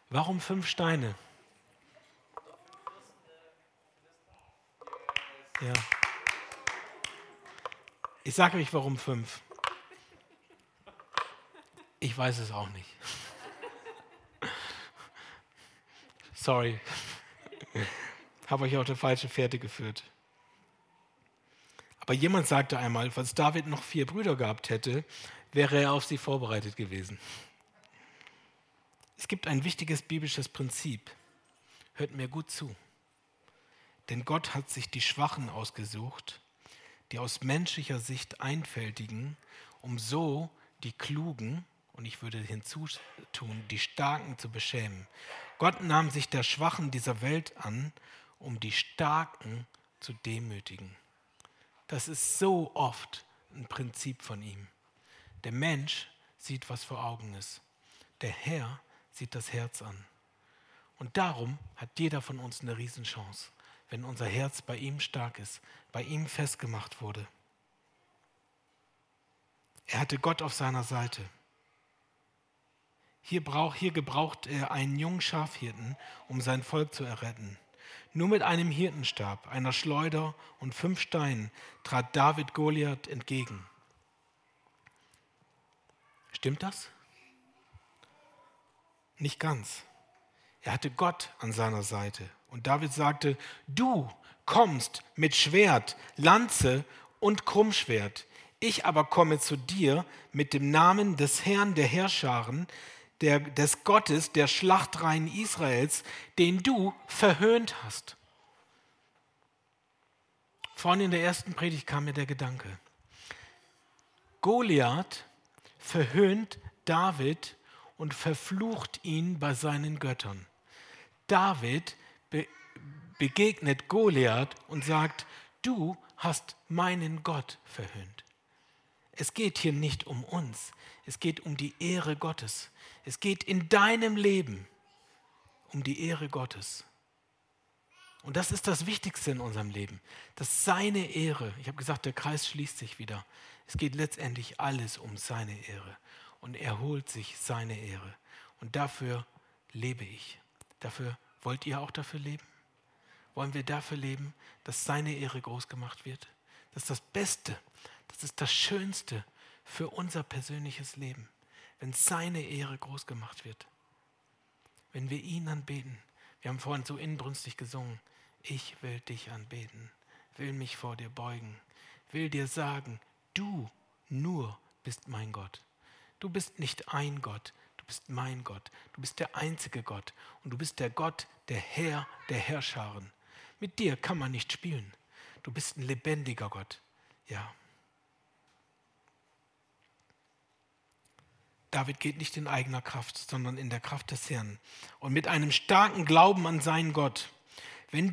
Warum 5 Steine? Ja. Ich sage euch, warum 5. Ich weiß es auch nicht. Sorry. Habe euch auf die falsche Fährte geführt. Aber jemand sagte einmal, falls David noch 4 Brüder gehabt hätte, wäre er auf sie vorbereitet gewesen. Es gibt ein wichtiges biblisches Prinzip. Hört mir gut zu. Denn Gott hat sich die Schwachen ausgesucht, die aus menschlicher Sicht Einfältigen, um so die Klugen, und ich würde hinzutun, die Starken zu beschämen. Gott nahm sich der Schwachen dieser Welt an, um die Starken zu demütigen. Das ist so oft ein Prinzip von ihm. Der Mensch sieht, was vor Augen ist. Der Herr sieht das Herz an. Und darum hat jeder von uns eine Riesenchance, wenn unser Herz bei ihm stark ist, bei ihm festgemacht wurde. Er hatte Gott auf seiner Seite. Hier gebraucht er einen jungen Schafhirten, um sein Volk zu erretten. Nur mit einem Hirtenstab, einer Schleuder und 5 Steinen trat David Goliath entgegen. Stimmt das? Nicht ganz. Er hatte Gott an seiner Seite. Und David sagte, du kommst mit Schwert, Lanze und Krummschwert. Ich aber komme zu dir mit dem Namen des Herrn der Heerscharen, des Gottes der Schlachtreihen Israels, den du verhöhnt hast. Vorhin in der ersten Predigt kam mir der Gedanke. Goliath verhöhnt David und verflucht ihn bei seinen Göttern. David begegnet Goliath und sagt, du hast meinen Gott verhöhnt. Es geht hier nicht um uns, es geht um die Ehre Gottes. Es geht in deinem Leben um die Ehre Gottes. Und das ist das Wichtigste in unserem Leben, dass seine Ehre, ich habe gesagt, der Kreis schließt sich wieder. Es geht letztendlich alles um seine Ehre und er holt sich seine Ehre. Und dafür lebe ich. Dafür, wollt ihr auch dafür leben? Wollen wir dafür leben, dass seine Ehre groß gemacht wird? Das ist das Beste, das ist das Schönste für unser persönliches Leben, wenn seine Ehre groß gemacht wird. Wenn wir ihn anbeten, wir haben vorhin so inbrünstig gesungen, ich will dich anbeten, will mich vor dir beugen, will dir sagen, du nur bist mein Gott. Du bist nicht ein Gott, du bist mein Gott, du bist der einzige Gott und du bist der Gott, der Herr der Herrscharen. Mit dir kann man nicht spielen, du bist ein lebendiger Gott, ja. David geht nicht in eigener Kraft, sondern in der Kraft des Herrn. Und mit einem starken Glauben an seinen Gott. Wann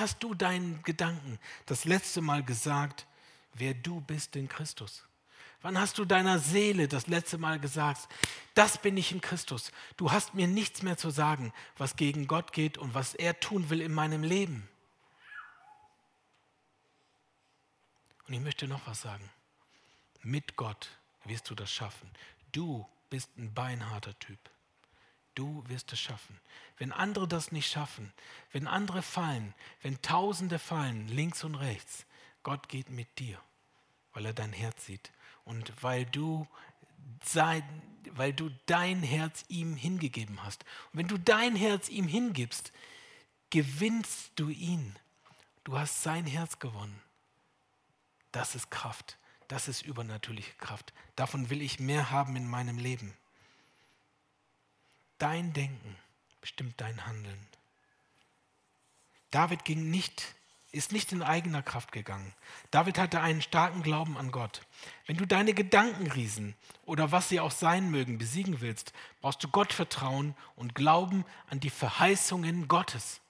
hast du deinen Gedanken das letzte Mal gesagt, wer du bist in Christus? Wann hast du deiner Seele das letzte Mal gesagt, das bin ich in Christus. Du hast mir nichts mehr zu sagen, was gegen Gott geht und was er tun will in meinem Leben. Und ich möchte noch was sagen. Mit Gott wirst du das schaffen. Du bist ein beinharter Typ. Du wirst es schaffen. Wenn andere das nicht schaffen, wenn andere fallen, wenn Tausende fallen, links und rechts, Gott geht mit dir, weil er dein Herz sieht und weil du dein Herz ihm hingegeben hast. Und wenn du dein Herz ihm hingibst, gewinnst du ihn. Du hast sein Herz gewonnen. Das ist Kraft. Das ist übernatürliche Kraft. Davon will ich mehr haben in meinem Leben. Dein Denken bestimmt dein Handeln. David ging nicht ist nicht in eigener Kraft gegangen. David hatte einen starken Glauben an Gott. Wenn du deine Gedankenriesen oder was sie auch sein mögen besiegen willst, brauchst du Gott vertrauen und Glauben an die Verheißungen Gottes.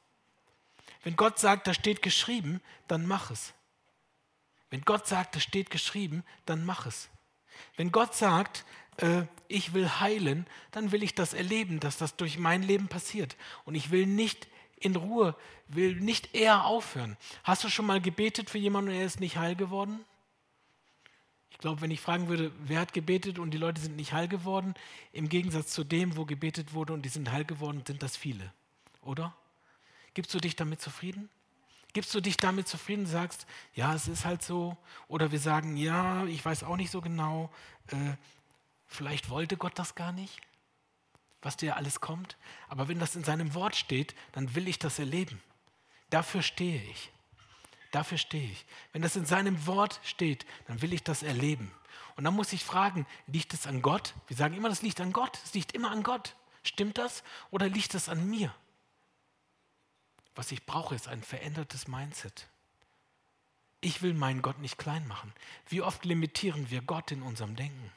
Wenn Gott sagt, das steht geschrieben, dann mach es. Wenn Gott sagt, das steht geschrieben, dann mach es. Wenn Gott sagt, ich will heilen, dann will ich das erleben, dass das durch mein Leben passiert. Und ich will nicht in Ruhe, will nicht eher aufhören. Hast du schon mal gebetet für jemanden und er ist nicht heil geworden? Ich glaube, wenn ich fragen würde, wer hat gebetet und die Leute sind nicht heil geworden, im Gegensatz zu dem, wo gebetet wurde und die sind heil geworden, sind das viele, oder? Gibst du dich damit zufrieden? Gibst du dich damit zufrieden und sagst, ja, es ist halt so? Oder wir sagen, ja, ich weiß auch nicht so genau, vielleicht wollte Gott das gar nicht, was dir alles kommt. Aber wenn das in seinem Wort steht, dann will ich das erleben. Dafür stehe ich. Dafür stehe ich. Wenn das in seinem Wort steht, dann will ich das erleben. Und dann muss ich fragen, liegt es an Gott? Wir sagen immer, das liegt an Gott. Es liegt immer an Gott. Stimmt das? Oder liegt es an mir? Was ich brauche, ist ein verändertes Mindset. Ich will meinen Gott nicht klein machen. Wie oft limitieren wir Gott in unserem Denken?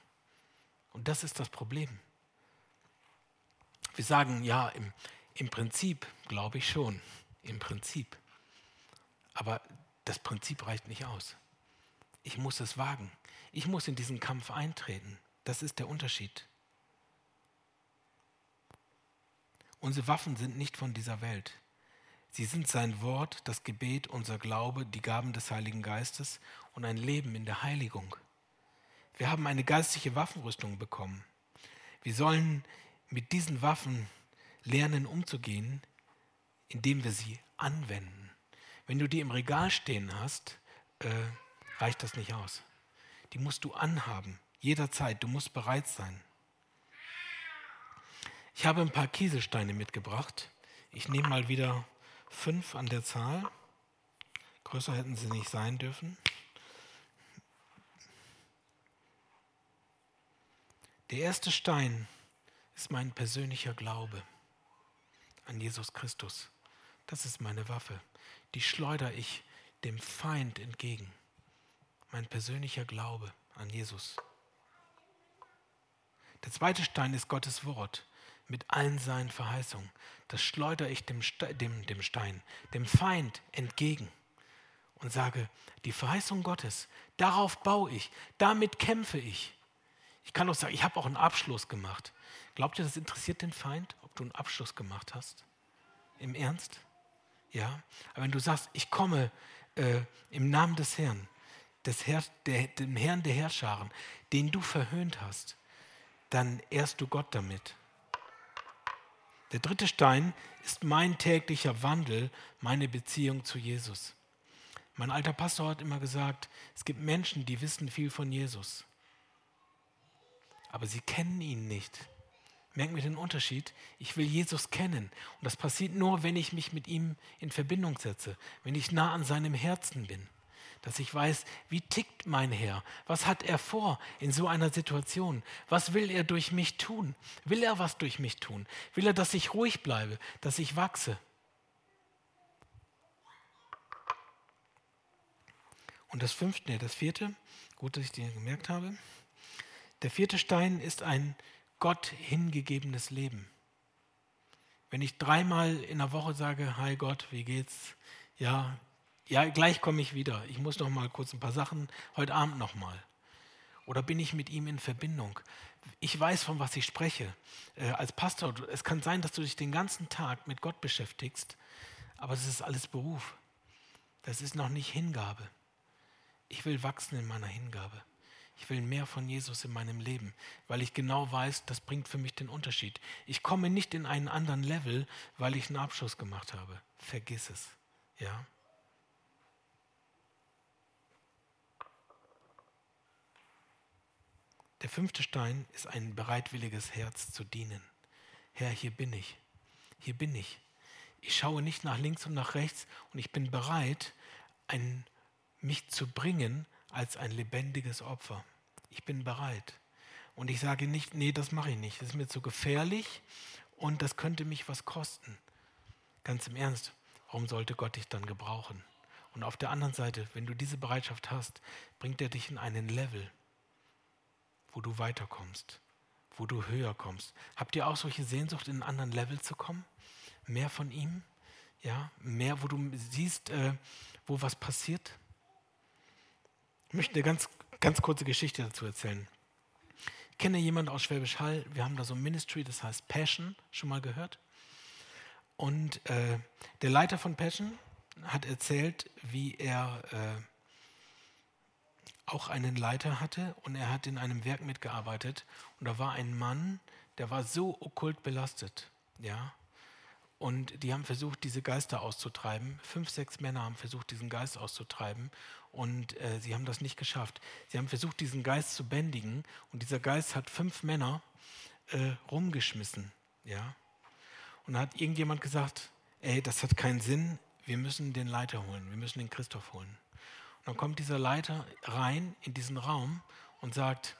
Und das ist das Problem. Wir sagen, ja, im Prinzip glaube ich schon, im Prinzip. Aber das Prinzip reicht nicht aus. Ich muss es wagen. Ich muss in diesen Kampf eintreten. Das ist der Unterschied. Unsere Waffen sind nicht von dieser Welt. Sie sind sein Wort, das Gebet, unser Glaube, die Gaben des Heiligen Geistes und ein Leben in der Heiligung. Wir haben eine geistliche Waffenrüstung bekommen. Wir sollen mit diesen Waffen lernen, umzugehen, indem wir sie anwenden. Wenn du die im Regal stehen hast, reicht das nicht aus. Die musst du anhaben, jederzeit. Du musst bereit sein. Ich habe ein paar Kieselsteine mitgebracht. Ich nehme mal wieder 5 an der Zahl. Größer hätten sie nicht sein dürfen. Der erste Stein ist mein persönlicher Glaube an Jesus Christus. Das ist meine Waffe. Die schleudere ich dem Feind entgegen. Mein persönlicher Glaube an Jesus. Der zweite Stein ist Gottes Wort mit allen seinen Verheißungen. Das schleudere ich dem Feind entgegen und sage, die Verheißung Gottes, darauf baue ich, damit kämpfe ich. Ich kann auch sagen, ich habe auch einen Abschluss gemacht. Glaubt ihr, das interessiert den Feind, ob du einen Abschluss gemacht hast? Im Ernst? Ja. Aber wenn du sagst, ich komme im Namen des Herrn, dem Herrn der Herrscharen, den du verhöhnt hast, dann ehrst du Gott damit. Der dritte Stein ist mein täglicher Wandel, meine Beziehung zu Jesus. Mein alter Pastor hat immer gesagt, es gibt Menschen, die wissen viel von Jesus. Aber sie kennen ihn nicht. Merkt mir den Unterschied? Ich will Jesus kennen. Und das passiert nur, wenn ich mich mit ihm in Verbindung setze, wenn ich nah an seinem Herzen bin, dass ich weiß, wie tickt mein Herr? Was hat er vor in so einer Situation? Was will er durch mich tun? Will er was durch mich tun? Will er, dass ich ruhig bleibe, dass ich wachse? Und das vierte, gut, dass ich dir gemerkt habe, der vierte Stein ist ein Gott hingegebenes Leben. Wenn ich dreimal in der Woche sage, hi Gott, wie geht's? Ja, gleich komme ich wieder. Ich muss noch mal kurz ein paar Sachen, heute Abend noch mal. Oder bin ich mit ihm in Verbindung? Ich weiß, von was ich spreche. Als Pastor, es kann sein, dass du dich den ganzen Tag mit Gott beschäftigst, aber es ist alles Beruf. Das ist noch nicht Hingabe. Ich will wachsen in meiner Hingabe. Ich will mehr von Jesus in meinem Leben, weil ich genau weiß, das bringt für mich den Unterschied. Ich komme nicht in einen anderen Level, weil ich einen Abschluss gemacht habe. Vergiss es. Ja? Der fünfte Stein ist ein bereitwilliges Herz zu dienen. Herr, hier bin ich. Hier bin ich. Ich schaue nicht nach links und nach rechts und ich bin bereit, mich zu bringen als ein lebendiges Opfer. Ich bin bereit. Und ich sage nicht, nee, das mache ich nicht. Das ist mir zu gefährlich und das könnte mich was kosten. Ganz im Ernst, warum sollte Gott dich dann gebrauchen? Und auf der anderen Seite, wenn du diese Bereitschaft hast, bringt er dich in einen Level, wo du weiterkommst, wo du höher kommst. Habt ihr auch solche Sehnsucht, in einen anderen Level zu kommen? Mehr von ihm? Ja, mehr, wo du siehst, wo was passiert? Ich möchte eine ganz kurze Geschichte dazu erzählen. Ich kenne jemanden aus Schwäbisch Hall, wir haben da so ein Ministry, das heißt Passion, schon mal gehört? Und der Leiter von Passion hat erzählt, wie er auch einen Leiter hatte und er hat in einem Werk mitgearbeitet und da war ein Mann, der war so okkult belastet, ja, und die haben versucht, diese Geister auszutreiben. 5, 6 Männer haben versucht, diesen Geist auszutreiben und sie haben das nicht geschafft. Sie haben versucht, diesen Geist zu bändigen und dieser Geist hat 5 Männer rumgeschmissen, ja, und da hat irgendjemand gesagt, ey, das hat keinen Sinn, wir müssen den Leiter holen, wir müssen den Christoph holen. Und dann kommt dieser Leiter rein in diesen Raum und sagt,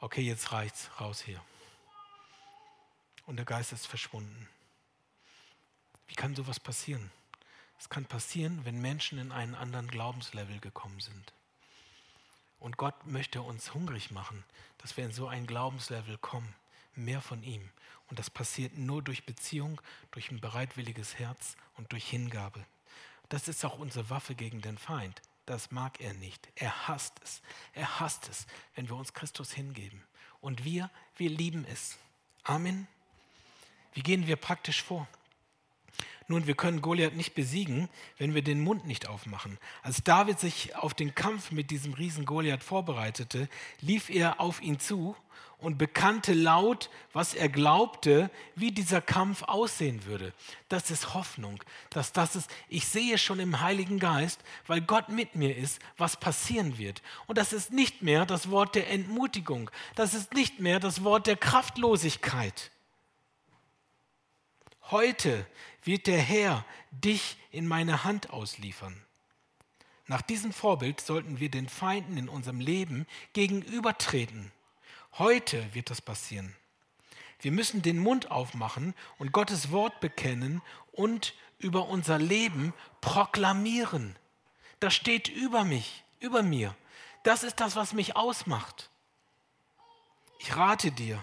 okay, jetzt reicht's, raus hier. Und der Geist ist verschwunden. Wie kann sowas passieren? Es kann passieren, wenn Menschen in einen anderen Glaubenslevel gekommen sind. Und Gott möchte uns hungrig machen, dass wir in so ein Glaubenslevel kommen, mehr von ihm. Und das passiert nur durch Beziehung, durch ein bereitwilliges Herz und durch Hingabe. Das ist auch unsere Waffe gegen den Feind. Das mag er nicht. Er hasst es. Er hasst es, wenn wir uns Christus hingeben. Und wir lieben es. Amen. Wie gehen wir praktisch vor? Nun, wir können Goliath nicht besiegen, wenn wir den Mund nicht aufmachen. Als David sich auf den Kampf mit diesem Riesen Goliath vorbereitete, lief er auf ihn zu und bekannte laut, was er glaubte, wie dieser Kampf aussehen würde. Das ist Hoffnung, dass das ist, ich sehe schon im Heiligen Geist, weil Gott mit mir ist, was passieren wird. Und das ist nicht mehr das Wort der Entmutigung, das ist nicht mehr das Wort der Kraftlosigkeit. Heute wird der Herr dich in meine Hand ausliefern. Nach diesem Vorbild sollten wir den Feinden in unserem Leben gegenübertreten. Heute wird das passieren. Wir müssen den Mund aufmachen und Gottes Wort bekennen und über unser Leben proklamieren. Das steht über mir. Das ist das, was mich ausmacht. Ich rate dir,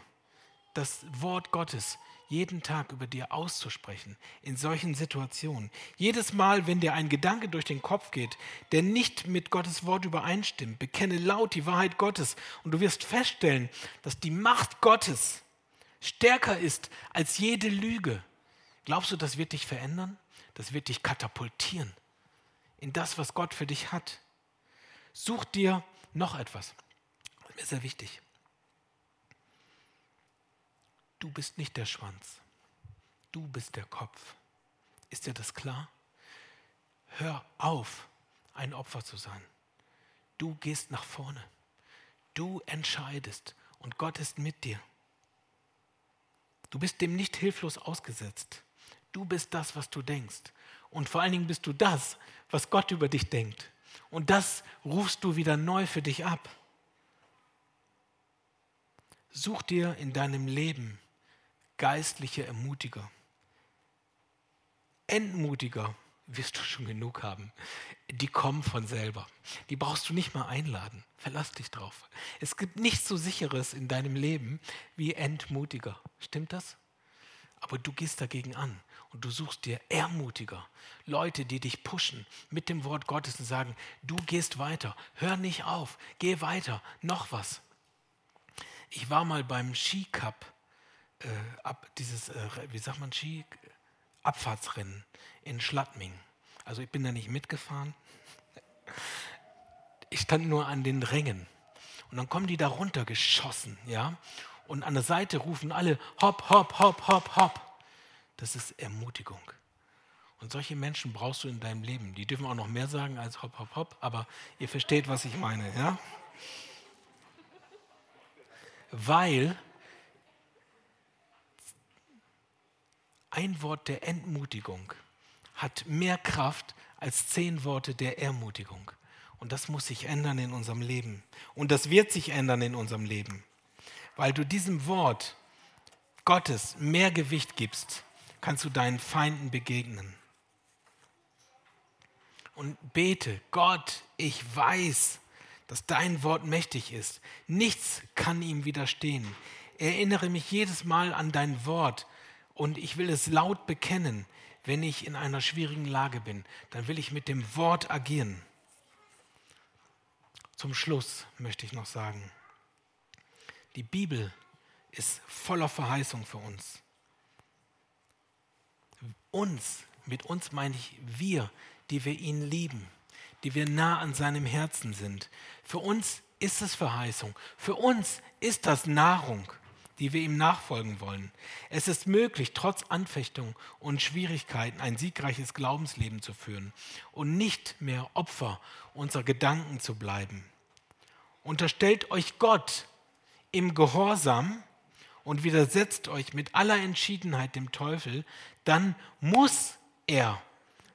das Wort Gottes jeden Tag über dir auszusprechen, in solchen Situationen. Jedes Mal, wenn dir ein Gedanke durch den Kopf geht, der nicht mit Gottes Wort übereinstimmt, bekenne laut die Wahrheit Gottes und du wirst feststellen, dass die Macht Gottes stärker ist als jede Lüge. Glaubst du, das wird dich verändern? Das wird dich katapultieren in das, was Gott für dich hat. Such dir noch etwas. Das ist sehr wichtig. Du bist nicht der Schwanz, du bist der Kopf. Ist dir das klar? Hör auf, ein Opfer zu sein. Du gehst nach vorne, du entscheidest und Gott ist mit dir. Du bist dem nicht hilflos ausgesetzt. Du bist das, was du denkst. Und vor allen Dingen bist du das, was Gott über dich denkt. Und das rufst du wieder neu für dich ab. Such dir in deinem Leben geistliche Ermutiger. Entmutiger wirst du schon genug haben. Die kommen von selber. Die brauchst du nicht mal einladen. Verlass dich drauf. Es gibt nichts so Sicheres in deinem Leben wie Entmutiger. Stimmt das? Aber du gehst dagegen an und du suchst dir Ermutiger. Leute, die dich pushen mit dem Wort Gottes und sagen, du gehst weiter, hör nicht auf, geh weiter, noch was. Ich war mal beim Skicup, Abfahrtsrennen in Schladming. Also ich bin da nicht mitgefahren. Ich stand nur an den Rängen. Und dann kommen die da runter geschossen, ja. Und an der Seite rufen alle, hopp, hopp, hopp, hopp, hopp. Das ist Ermutigung. Und solche Menschen brauchst du in deinem Leben. Die dürfen auch noch mehr sagen als hopp, hopp, hopp. Aber ihr versteht, was ich meine, ja. Weil ein Wort der Entmutigung hat mehr Kraft als 10 Worte der Ermutigung. Und das muss sich ändern in unserem Leben. Und das wird sich ändern in unserem Leben. Weil du diesem Wort Gottes mehr Gewicht gibst, kannst du deinen Feinden begegnen. und bete: Gott, ich weiß, dass dein Wort mächtig ist. Nichts kann ihm widerstehen. Erinnere mich jedes Mal an dein Wort und ich will es laut bekennen. Wenn ich in einer schwierigen Lage bin, dann will ich mit dem Wort agieren. Zum Schluss möchte ich noch sagen, die Bibel ist voller Verheißung für uns. Uns, mit uns meine ich wir, die wir ihn lieben, die wir nah an seinem Herzen sind. Für uns ist es Verheißung, für uns ist das Nahrung, die wir ihm nachfolgen wollen. Es ist möglich, trotz Anfechtung und Schwierigkeiten ein siegreiches Glaubensleben zu führen und nicht mehr Opfer unserer Gedanken zu bleiben. Unterstellt euch Gott im Gehorsam und widersetzt euch mit aller Entschiedenheit dem Teufel, dann muss er,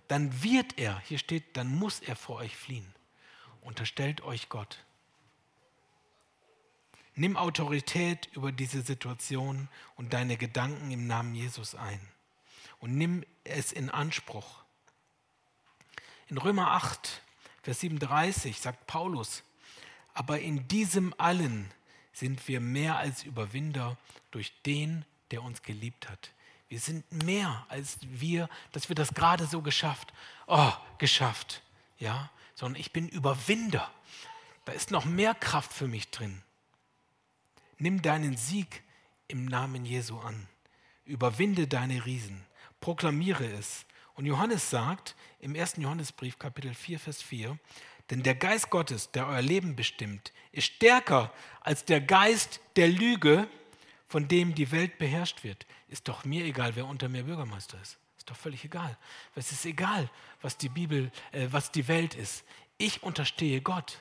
dann wird er, hier steht, dann muss er vor euch fliehen. Unterstellt euch Gott. Nimm Autorität über diese Situation und deine Gedanken im Namen Jesus ein und nimm es in Anspruch. In Römer 8, Vers 37 sagt Paulus: Aber in diesem allen sind wir mehr als Überwinder durch den, der uns geliebt hat. Wir sind mehr als wir, dass wir das gerade so geschafft, ja, sondern ich bin Überwinder. Da ist noch mehr Kraft für mich drin. Nimm deinen Sieg im Namen Jesu an. Überwinde deine Riesen. Proklamiere es. Und Johannes sagt im 1. Johannesbrief, Kapitel 4, Vers 4, denn der Geist Gottes, der euer Leben bestimmt, ist stärker als der Geist der Lüge, von dem die Welt beherrscht wird. Ist doch mir egal, wer unter mir Bürgermeister ist. Ist doch völlig egal. Es ist egal, was die Bibel, was die Welt ist. Ich unterstehe Gott.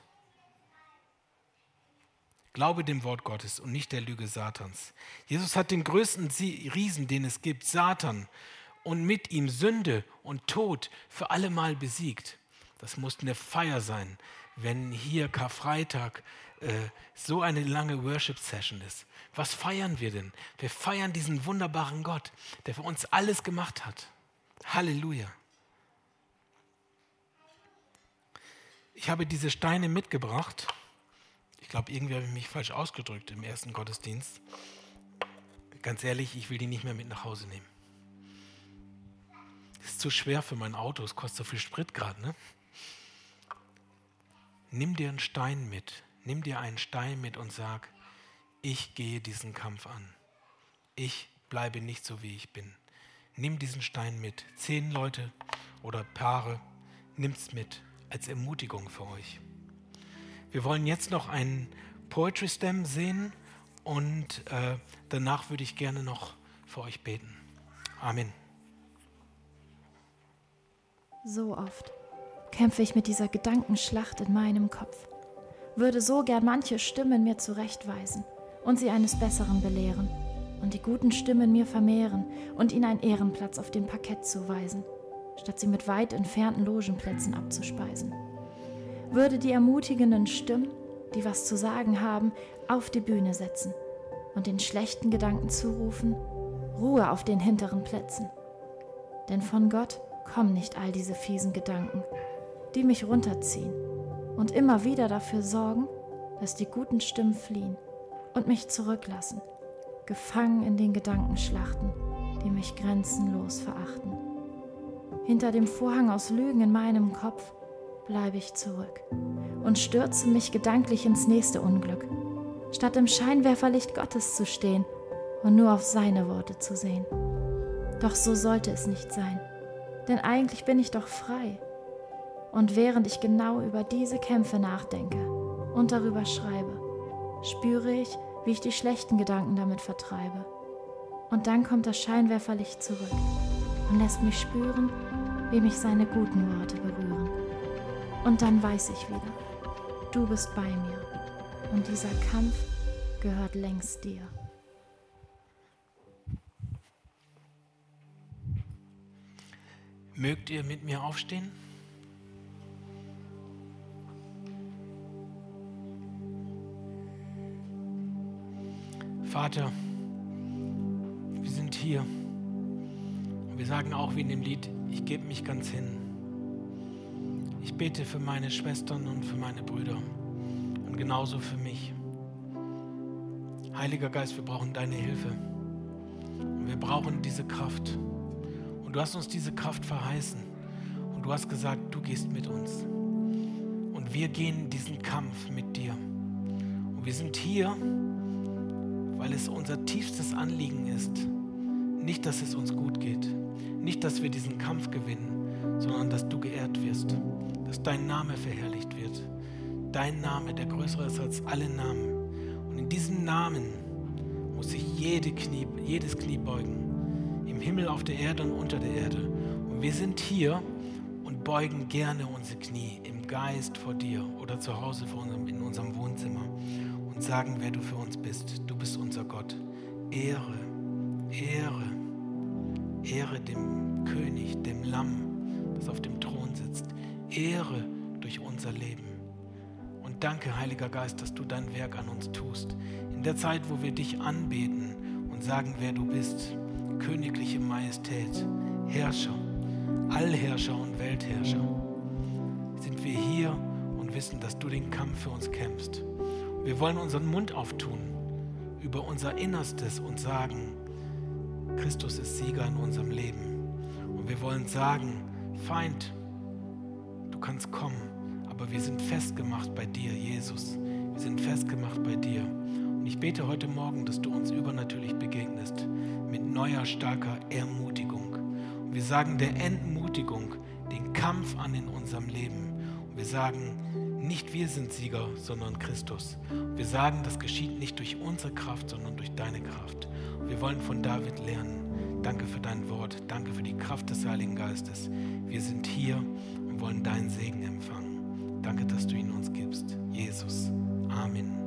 Glaube dem Wort Gottes und nicht der Lüge Satans. Jesus hat den größten Riesen, den es gibt, Satan, und mit ihm Sünde und Tod für allemal besiegt. Das muss eine Feier sein, wenn hier Karfreitag so eine lange Worship-Session ist. Was feiern wir denn? Wir feiern diesen wunderbaren Gott, der für uns alles gemacht hat. Halleluja. Ich habe diese Steine mitgebracht. Ich glaube, irgendwie habe ich mich falsch ausgedrückt im ersten Gottesdienst. Ganz ehrlich, ich will die nicht mehr mit nach Hause nehmen. Das ist zu schwer für mein Auto, es kostet so viel Sprit gerade, ne? Nimm dir einen Stein mit. Nimm dir einen Stein mit und sag, ich gehe diesen Kampf an. Ich bleibe nicht so, wie ich bin. Nimm diesen Stein mit. 10 Leute oder Paare, nimmt's mit als Ermutigung für euch. Wir wollen jetzt noch einen Poetry Slam sehen und danach würde ich gerne noch für euch beten. Amen. So oft kämpfe ich mit dieser Gedankenschlacht in meinem Kopf, würde so gern manche Stimmen mir zurechtweisen und sie eines Besseren belehren und die guten Stimmen mir vermehren und ihnen einen Ehrenplatz auf dem Parkett zuweisen, statt sie mit weit entfernten Logenplätzen abzuspeisen. Würde die ermutigenden Stimmen, die was zu sagen haben, auf die Bühne setzen und den schlechten Gedanken zurufen, Ruhe auf den hinteren Plätzen. Denn von Gott kommen nicht all diese fiesen Gedanken, die mich runterziehen und immer wieder dafür sorgen, dass die guten Stimmen fliehen und mich zurücklassen, gefangen in den Gedankenschlachten, die mich grenzenlos verachten. Hinter dem Vorhang aus Lügen in meinem Kopf bleibe ich zurück und stürze mich gedanklich ins nächste Unglück, statt im Scheinwerferlicht Gottes zu stehen und nur auf seine Worte zu sehen. Doch so sollte es nicht sein, denn eigentlich bin ich doch frei. Und während ich genau über diese Kämpfe nachdenke und darüber schreibe, spüre ich, wie ich die schlechten Gedanken damit vertreibe. Und dann kommt das Scheinwerferlicht zurück und lässt mich spüren, wie mich seine guten Worte berühren. Und dann weiß ich wieder, du bist bei mir und dieser Kampf gehört längst dir. Mögt ihr mit mir aufstehen? Vater, wir sind hier und wir sagen auch wie in dem Lied, ich gebe mich ganz hin. Ich bete für meine Schwestern und für meine Brüder und genauso für mich. Heiliger Geist, wir brauchen deine Hilfe. Und wir brauchen diese Kraft. Und du hast uns diese Kraft verheißen. Und du hast gesagt, du gehst mit uns. Und wir gehen diesen Kampf mit dir. Und wir sind hier, weil es unser tiefstes Anliegen ist. Nicht, dass es uns gut geht. Nicht, dass wir diesen Kampf gewinnen, sondern dass du geehrt wirst. Dass dein Name verherrlicht wird. Dein Name, der größer ist als alle Namen. Und in diesem Namen muss sich jedes Knie beugen. Im Himmel, auf der Erde und unter der Erde. Und wir sind hier und beugen gerne unsere Knie im Geist vor dir oder zu Hause in unserem Wohnzimmer und sagen, wer du für uns bist. Du bist unser Gott. Ehre, Ehre, Ehre dem König, dem Lamm, das auf dem Thron sitzt. Ehre durch unser Leben. Und danke, Heiliger Geist, dass du dein Werk an uns tust. In der Zeit, wo wir dich anbeten und sagen, wer du bist, königliche Majestät, Herrscher, Allherrscher und Weltherrscher, sind wir hier und wissen, dass du den Kampf für uns kämpfst. Wir wollen unseren Mund auftun über unser Innerstes und sagen, Christus ist Sieger in unserem Leben. Und wir wollen sagen, Feind, du kannst kommen, aber wir sind festgemacht bei dir, Jesus. Wir sind festgemacht bei dir. Und ich bete heute Morgen, dass du uns übernatürlich begegnest mit neuer, starker Ermutigung. Und wir sagen der Entmutigung den Kampf an in unserem Leben. Und wir sagen, nicht wir sind Sieger, sondern Christus. Und wir sagen, das geschieht nicht durch unsere Kraft, sondern durch deine Kraft. Wir wollen von David lernen. Danke für dein Wort. Danke für die Kraft des Heiligen Geistes. Wir sind hier und wollen deinen Segen empfangen. Danke, dass du ihn uns gibst. Jesus. Amen.